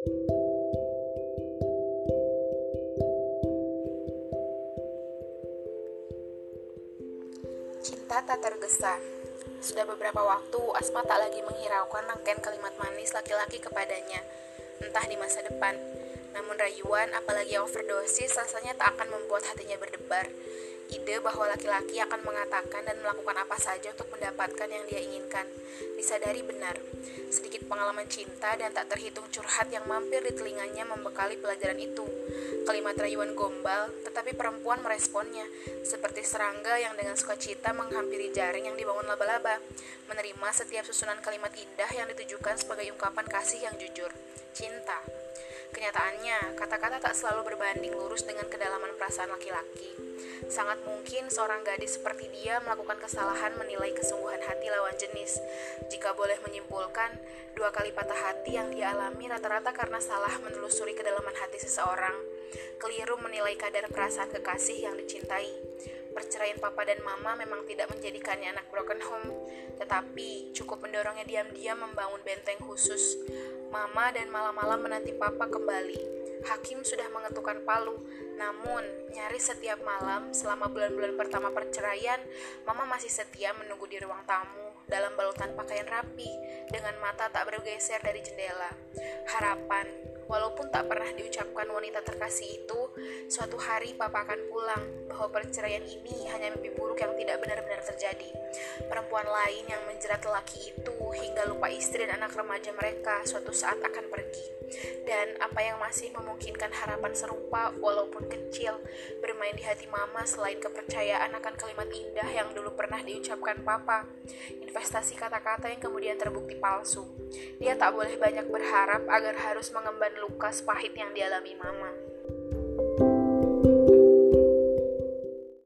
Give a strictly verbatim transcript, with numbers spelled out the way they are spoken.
Cinta tak tergesa. Sudah beberapa waktu Asma tak lagi menghiraukan rangkaian kalimat manis laki-laki kepadanya, entah di masa depan. Namun rayuan, apalagi overdosis, rasanya tak akan membuat hatinya berdebar. Ide bahwa laki-laki akan mengatakan dan melakukan apa saja untuk mendapatkan yang dia inginkan disadari benar. Sedikit pengalaman cinta dan tak terhitung curhat yang mampir di telinganya membekali pelajaran itu. Kalimat rayuan gombal, tetapi perempuan meresponnya seperti serangga yang dengan sukacita menghampiri jaring yang dibangun laba-laba, menerima setiap susunan kalimat indah yang ditujukan sebagai ungkapan kasih yang jujur, cinta. Kenyataannya, kata-kata tak selalu berbanding lurus dengan kedalaman perasaan laki-laki. Sangat mungkin seorang gadis seperti dia melakukan kesalahan menilai kesungguhan hati lawan jenis. Jika boleh menyimpulkan, dua kali patah hati yang dia alami rata-rata karena salah menelusuri kedalaman hati seseorang, keliru menilai kadar perasaan kekasih yang dicintai. Perceraian papa dan mama memang tidak menjadikannya anak broken home, tetapi cukup mendorongnya diam-diam membangun benteng khusus. Mama dan malam-malam menanti papa kembali. Hakim sudah mengetukkan palu, namun nyaris setiap malam selama bulan-bulan pertama perceraian, Mama masih setia menunggu di ruang tamu dalam balutan pakaian rapi dengan mata tak bergeser dari jendela. Harapan, walaupun tak pernah diucapkan wanita terkasih itu, suatu hari Papa akan pulang bahwa perceraian ini hanya mimpi buruk yang tidak benar-benar terjadi. Perempuan lain yang menjerat lelaki itu hingga lupa istri dan anak remaja mereka suatu saat akan pergi. Dan apa yang masih memungkinkan harapan serupa walaupun kecil bermain di hati mama selain kepercayaan akan kalimat indah yang dulu pernah diucapkan papa, investasi kata-kata yang kemudian terbukti palsu. Dia tak boleh banyak berharap agar harus mengemban luka pahit yang dialami mama.